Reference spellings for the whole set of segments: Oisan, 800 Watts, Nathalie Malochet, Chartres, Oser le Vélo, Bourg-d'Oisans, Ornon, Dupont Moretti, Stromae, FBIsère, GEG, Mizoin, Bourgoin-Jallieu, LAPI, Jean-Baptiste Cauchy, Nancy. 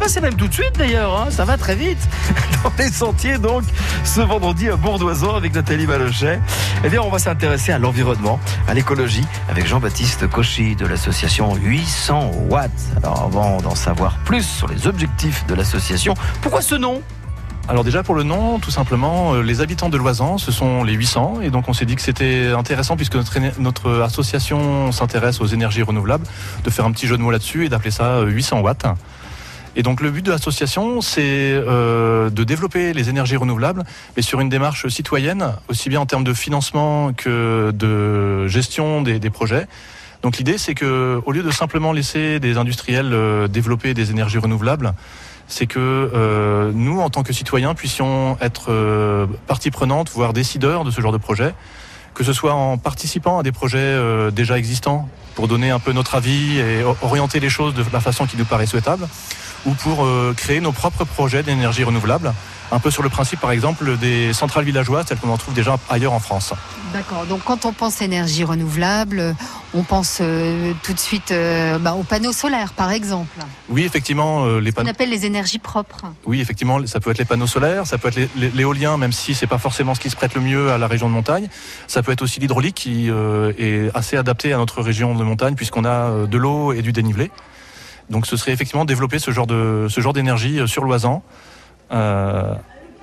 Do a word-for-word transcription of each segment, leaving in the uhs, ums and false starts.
bah c'est même tout de suite d'ailleurs, hein, ça va très vite dans les sentiers. Donc ce vendredi à Bourg-d'Oisans avec Nathalie Malochet, eh bien on va s'intéresser à l'environnement, à l'écologie avec Jean-Baptiste Cauchy de l'association huit cents watts. Alors avant d'en savoir plus sur les objectifs de l'association, pourquoi ce nom ? Alors déjà pour le nom, tout simplement, les habitants de l'Oisan, ce sont les huit cents, et donc on s'est dit que c'était intéressant, puisque notre, notre association s'intéresse aux énergies renouvelables, de faire un petit jeu de mots là-dessus et d'appeler ça huit cents watts. Et donc le but de l'association, c'est euh, de développer les énergies renouvelables, mais sur une démarche citoyenne, aussi bien en termes de financement que de gestion des, des projets. Donc l'idée, c'est que au lieu de simplement laisser des industriels euh, développer des énergies renouvelables, c'est que euh, nous, en tant que citoyens, puissions être euh, partie prenante, voire décideurs de ce genre de projet, que ce soit en participant à des projets euh, déjà existants, pour donner un peu notre avis et orienter les choses de la façon qui nous paraît souhaitable, ou pour euh, créer nos propres projets d'énergie renouvelable, un peu sur le principe, par exemple, des centrales villageoises, telles qu'on en trouve déjà ailleurs en France. D'accord, donc quand on pense énergie renouvelable, on pense euh, tout de suite euh, bah, aux panneaux solaires, par exemple. Oui, effectivement. Euh, les panneaux... On appelle les énergies propres. Oui, effectivement, ça peut être les panneaux solaires, ça peut être l'éolien, même si c'est pas forcément ce qui se prête le mieux à la région de montagne. Ça peut être aussi l'hydraulique, qui euh, est assez adapté à notre région de montagne, puisqu'on a de l'eau et du dénivelé. Donc ce serait effectivement développer ce genre de, ce genre d'énergie sur l'Oisan, euh,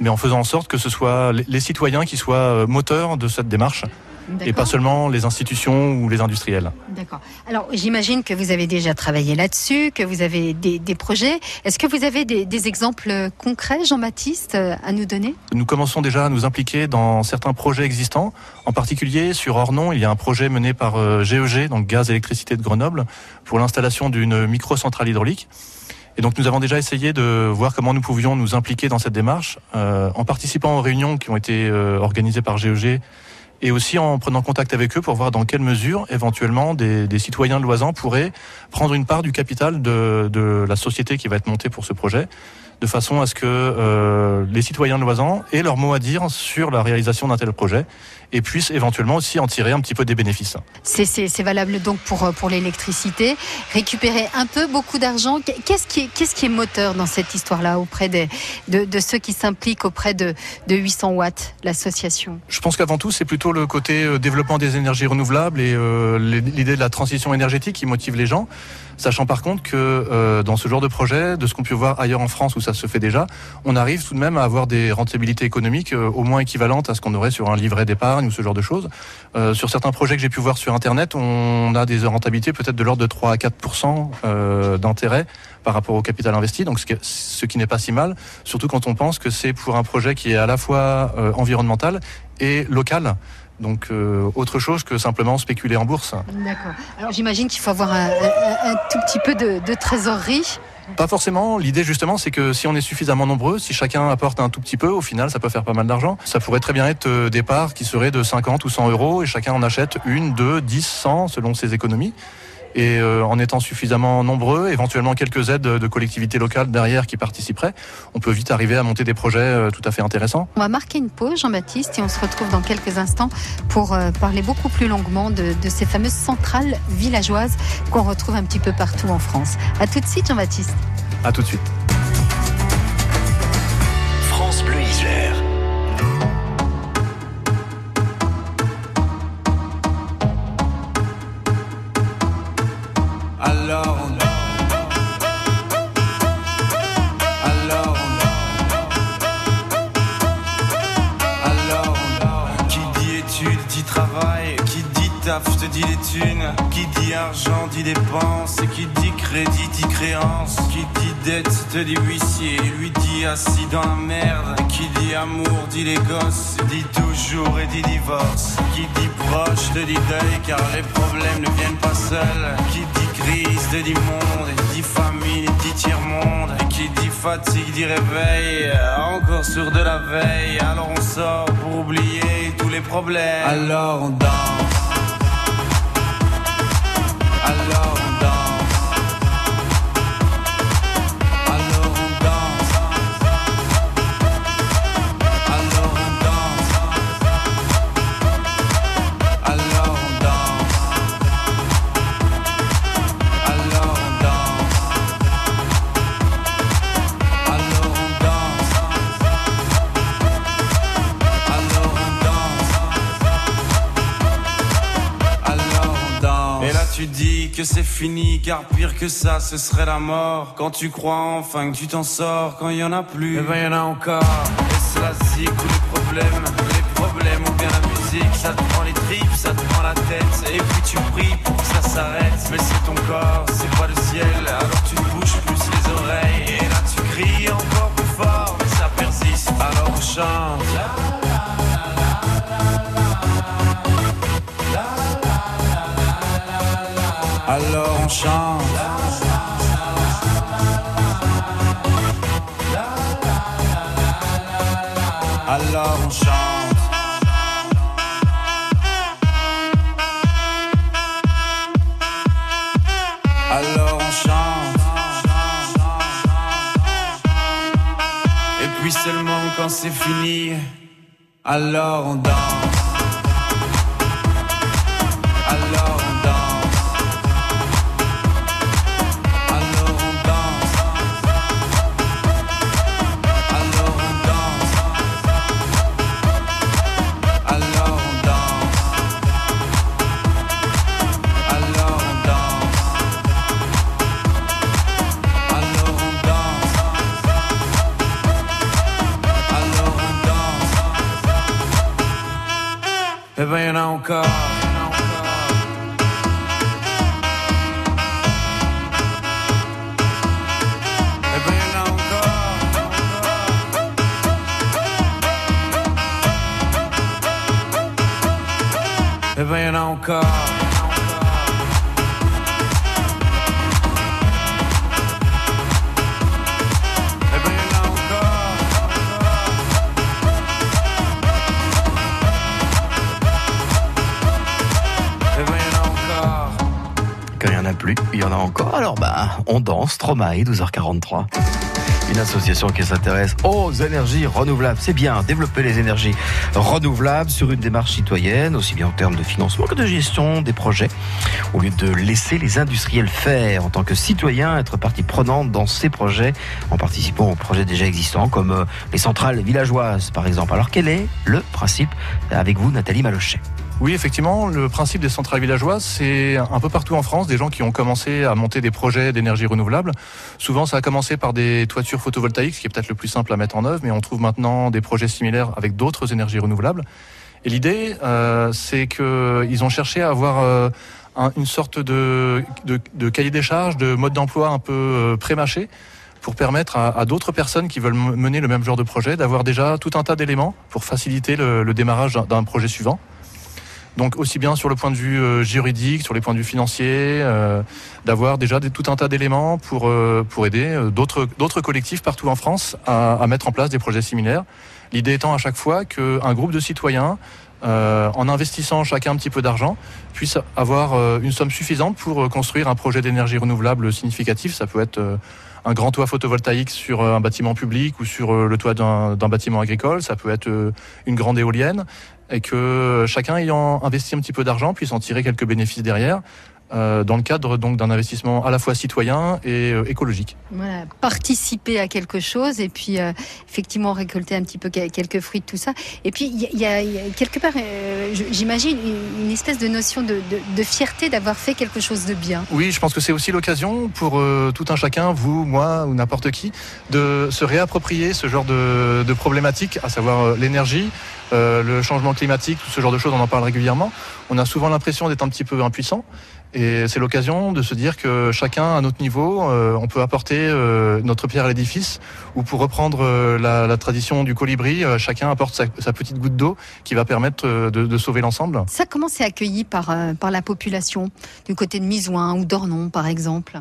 mais en faisant en sorte que ce soit les, les citoyens qui soient moteurs de cette démarche. D'accord. Et pas seulement les institutions ou les industriels. D'accord. Alors j'imagine que vous avez déjà travaillé là-dessus, que vous avez des, des projets. Est-ce que vous avez des, des exemples concrets, Jean-Baptiste, à nous donner ? Nous commençons déjà à nous impliquer dans certains projets existants. En particulier sur Ornon, il y a un projet mené par G E G, donc Gaz Électricité de Grenoble, pour l'installation d'une micro-centrale hydraulique. Et donc nous avons déjà essayé de voir comment nous pouvions nous impliquer dans cette démarche, euh, en participant aux réunions qui ont été euh, organisées par G E G, et aussi en prenant contact avec eux pour voir dans quelle mesure, éventuellement, des, des citoyens de l'Oisan pourraient prendre une part du capital de, de la société qui va être montée pour ce projet, de façon à ce que euh, les citoyens de l'Oisan aient leur mot à dire sur la réalisation d'un tel projet et puissent éventuellement aussi en tirer un petit peu des bénéfices. C'est, c'est, c'est valable donc pour, pour l'électricité. Récupérer un peu, beaucoup d'argent. Qu'est-ce qui est, qu'est-ce qui est moteur dans cette histoire-là auprès des, de, de ceux qui s'impliquent auprès de, de huit cents watts, l'association ? Je pense qu'avant tout, c'est plutôt le côté développement des énergies renouvelables et euh, l'idée de la transition énergétique qui motive les gens, sachant par contre que euh, dans ce genre de projet, de ce qu'on peut voir ailleurs en France où ça se fait déjà, on arrive tout de même à avoir des rentabilités économiques euh, au moins équivalentes à ce qu'on aurait sur un livret d'épargne ou ce genre de choses. Euh, sur certains projets que j'ai pu voir sur internet, on a des rentabilités peut-être de l'ordre de trois à quatre pour cent euh, d'intérêt par rapport au capital investi, donc ce qui n'est pas si mal, surtout quand on pense que c'est pour un projet qui est à la fois euh, environnemental et local, donc euh, autre chose que simplement spéculer en bourse. D'accord. Alors j'imagine qu'il faut avoir un, un, un tout petit peu de, de trésorerie. Pas forcément. L'idée, justement, c'est que si on est suffisamment nombreux, si chacun apporte un tout petit peu, au final, ça peut faire pas mal d'argent. Ça pourrait très bien être des parts qui seraient de cinquante ou cent euros et chacun en achète une, deux, dix, cent selon ses économies. Et euh, en étant suffisamment nombreux, éventuellement quelques aides de collectivités locales derrière qui participeraient, on peut vite arriver à monter des projets tout à fait intéressants. On va marquer une pause, Jean-Baptiste, et on se retrouve dans quelques instants pour euh, parler beaucoup plus longuement de, de ces fameuses centrales villageoises qu'on retrouve un petit peu partout en France. À tout de suite, Jean-Baptiste. À tout de suite. France Bleu Isère. Alors on dort, alors on dort, alors on dort. Qui dit études dit travail, qui dit taf te dit les thunes, qui dit argent dit dépense, qui dit crédit dit créance, qui dit dette te dit huissier, lui dit assis dans la merde, qui dit amour dit les gosses, dit toujours et dit divorce, qui dit proche te dit deuil car les problèmes ne viennent pas seuls, qui dit crise de dit monde, dit famine, dit tiers-monde, qui dit fatigue, dit réveil, encore sourd de la veille. Alors on sort pour oublier tous les problèmes. Alors on danse, alors on danse, alors on danse, alors on danse, alors on danse. Alors on danse, c'est fini, car pire que ça ce serait la mort. Quand tu crois enfin que tu t'en sors, quand y'en a plus, eh ben y'en a encore. Est-ce la zik ou les problèmes, les problèmes ou bien la musique? Ça te prend les tripes, ça te prend la tête, et puis tu pries pour que ça s'arrête. Mais c'est ton corps, c'est pas le ciel, alors tu ne bouges plus les oreilles. Et là tu cries encore plus fort, mais ça persiste, alors on chante. Alors on chante. Alors on chante. Alors on chante. Et puis seulement quand c'est fini, alors on danse. Eh ben y'en a encore. Eh ben y'en a encore. Eh ben y'en a encore. Il y en a encore, alors bah on danse. Stromae, douze heures quarante-trois. Une association qui s'intéresse aux énergies renouvelables. C'est bien, développer les énergies renouvelables sur une démarche citoyenne, aussi bien en termes de financement que de gestion des projets, au lieu de laisser les industriels faire. En tant que citoyen, être partie prenante dans ces projets, en participant aux projets déjà existants, comme les centrales villageoises par exemple. Alors quel est le principe, avec vous Nathalie Malochet? Oui, effectivement, le principe des centrales villageoises, c'est un peu partout en France, des gens qui ont commencé à monter des projets d'énergie renouvelable. Souvent, ça a commencé par des toitures photovoltaïques, ce qui est peut-être le plus simple à mettre en œuvre, mais on trouve maintenant des projets similaires avec d'autres énergies renouvelables. Et l'idée, euh, c'est qu'ils ont cherché à avoir euh, un, une sorte de, de, de cahier des charges, de mode d'emploi un peu euh, pré-mâché, pour permettre à, à d'autres personnes qui veulent mener le même genre de projet d'avoir déjà tout un tas d'éléments pour faciliter le, le démarrage d'un, d'un projet suivant. Donc aussi bien sur le point de vue euh, juridique, sur les points de vue financiers, euh, d'avoir déjà des, tout un tas d'éléments pour, euh, pour aider euh, d'autres, d'autres collectifs partout en France à, à mettre en place des projets similaires. L'idée étant à chaque fois qu'un groupe de citoyens, euh, en investissant chacun un petit peu d'argent, puisse avoir euh, une somme suffisante pour euh, construire un projet d'énergie renouvelable significatif. Ça peut être euh, un grand toit photovoltaïque sur euh, un bâtiment public ou sur euh, le toit d'un, d'un bâtiment agricole. Ça peut être euh, une grande éolienne. Et que chacun ayant investi un petit peu d'argent puisse en tirer quelques bénéfices derrière, euh, dans le cadre donc d'un investissement à la fois citoyen et euh, écologique. Voilà, participer à quelque chose et puis euh, effectivement récolter un petit peu quelques fruits de tout ça. Et puis il y, y, y a quelque part, euh, j'imagine, une espèce de notion de, de, de fierté d'avoir fait quelque chose de bien. Oui, je pense que c'est aussi l'occasion pour euh, tout un chacun, vous, moi ou n'importe qui, de se réapproprier ce genre de, de problématiques, à savoir euh, l'énergie, Euh, le changement climatique, tout ce genre de choses, on en parle régulièrement. On a souvent l'impression d'être un petit peu impuissant, et c'est l'occasion de se dire que chacun à notre niveau, euh, on peut apporter euh, notre pierre à l'édifice, ou pour reprendre euh, la, la tradition du colibri, euh, chacun apporte sa, sa petite goutte d'eau qui va permettre euh, de, de sauver l'ensemble. Ça, comment c'est accueilli par, euh, par la population, du côté de Mizoin ou d'Ornon par exemple?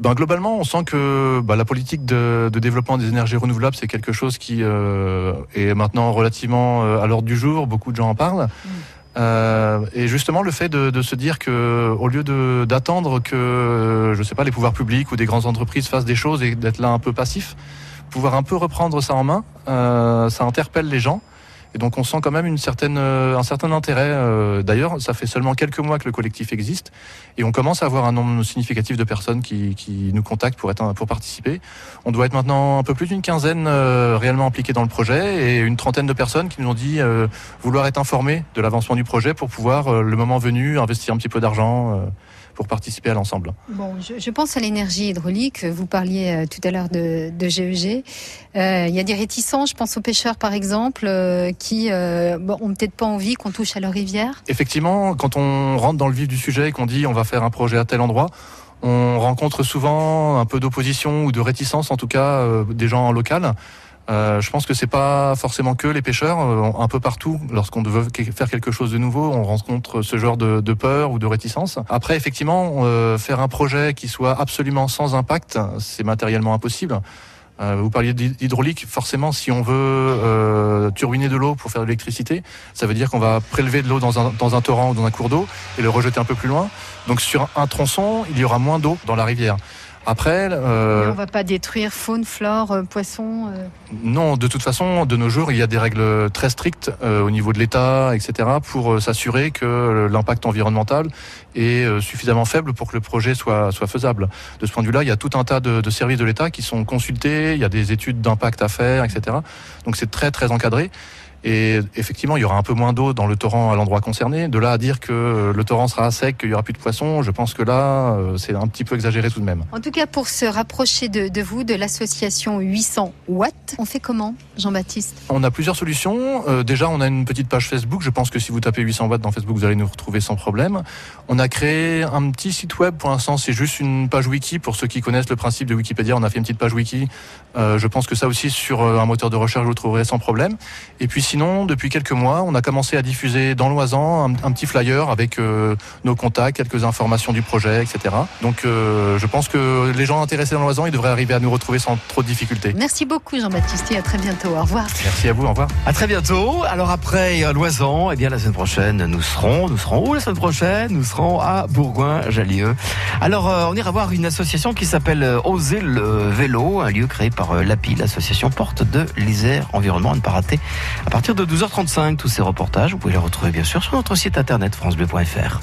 Ben, globalement, on sent que ben, la politique de, de développement des énergies renouvelables, c'est quelque chose qui euh, est maintenant relativement euh, à l'ordre du jour. Beaucoup de gens en parlent. Mmh. Euh, et justement, le fait de, de se dire que, au lieu de, d'attendre que, je sais pas, les pouvoirs publics ou des grandes entreprises fassent des choses et d'être là un peu passif, pouvoir un peu reprendre ça en main, euh, ça interpelle les gens. Et donc on sent quand même une certaine, un certain intérêt. D'ailleurs, ça fait seulement quelques mois que le collectif existe et on commence à avoir un nombre significatif de personnes qui, qui nous contactent pour, être, pour participer. On doit être maintenant un peu plus d'une quinzaine réellement impliquées dans le projet et une trentaine de personnes qui nous ont dit vouloir être informées de l'avancement du projet pour pouvoir, le moment venu, investir un petit peu d'argent pour participer à l'ensemble. Bon, je, je pense à l'énergie hydraulique. Vous parliez tout à l'heure de, de G E G. Euh, il y a des réticents, je pense aux pêcheurs par exemple, euh, qui euh, bon, ont peut-être pas envie qu'on touche à leur rivière. Effectivement, quand on rentre dans le vif du sujet et qu'on dit on va faire un projet à tel endroit, on rencontre souvent un peu d'opposition ou de réticence, en tout cas euh, des gens locaux. Euh, je pense que c'est pas forcément que les pêcheurs. Un peu partout, lorsqu'on veut faire quelque chose de nouveau, on rencontre ce genre de, de peur ou de réticence. Après, effectivement, euh, faire un projet qui soit absolument sans impact, c'est matériellement impossible. Euh, vous parliez d'hydraulique. Forcément, si on veut euh, turbiner de l'eau pour faire de l'électricité, ça veut dire qu'on va prélever de l'eau dans un, dans un torrent ou dans un cours d'eau et le rejeter un peu plus loin. Donc sur un tronçon, il y aura moins d'eau dans la rivière. Après, euh... on ne va pas détruire faune, flore, euh, poissons. Euh... Non, de toute façon, de nos jours, il y a des règles très strictes euh, au niveau de l'État, et cetera, pour euh, s'assurer que l'impact environnemental est euh, suffisamment faible pour que le projet soit soit faisable. De ce point de vue-là, il y a tout un tas de, de services de l'État qui sont consultés. Il y a des études d'impact à faire, et cetera. Donc c'est très très encadré. Et effectivement, il y aura un peu moins d'eau dans le torrent à l'endroit concerné. De là à dire que le torrent sera à sec, qu'il n'y aura plus de poissons, je pense que là, c'est un petit peu exagéré tout de même. En tout cas, pour se rapprocher de, de vous, de l'association huit cents watts, on fait comment, Jean-Baptiste? On a plusieurs solutions. Euh, déjà, on a une petite page Facebook. Je pense que si vous tapez huit cents watts dans Facebook, vous allez nous retrouver sans problème. On a créé un petit site web. Pour l'instant, c'est juste une page wiki. Pour ceux qui connaissent le principe de Wikipédia, on a fait une petite page wiki. Euh, je pense que ça aussi, sur un moteur de recherche, vous le trouverez sans problème. Et puis, sinon, depuis quelques mois, on a commencé à diffuser dans l'Oisan un, un petit flyer avec euh, nos contacts, quelques informations du projet, et cetera. Donc, euh, je pense que les gens intéressés dans l'Oisan, ils devraient arriver à nous retrouver sans trop de difficultés. Merci beaucoup, Jean-Baptiste, et à très bientôt. Au revoir. Merci à vous. Au revoir. À très bientôt. Alors après l'Oisan, eh bien la semaine prochaine, nous serons, nous serons où la semaine prochaine? Nous serons à Bourgoin-Jallieu. Alors, euh, on ira voir une association qui s'appelle Oser le Vélo, un lieu créé par euh, L A P I, l'association Porte de l'Isère Environnement, à ne pas rater. À partir de douze heures trente-cinq, tous ces reportages, vous pouvez les retrouver bien sûr sur notre site internet france bleu point fr.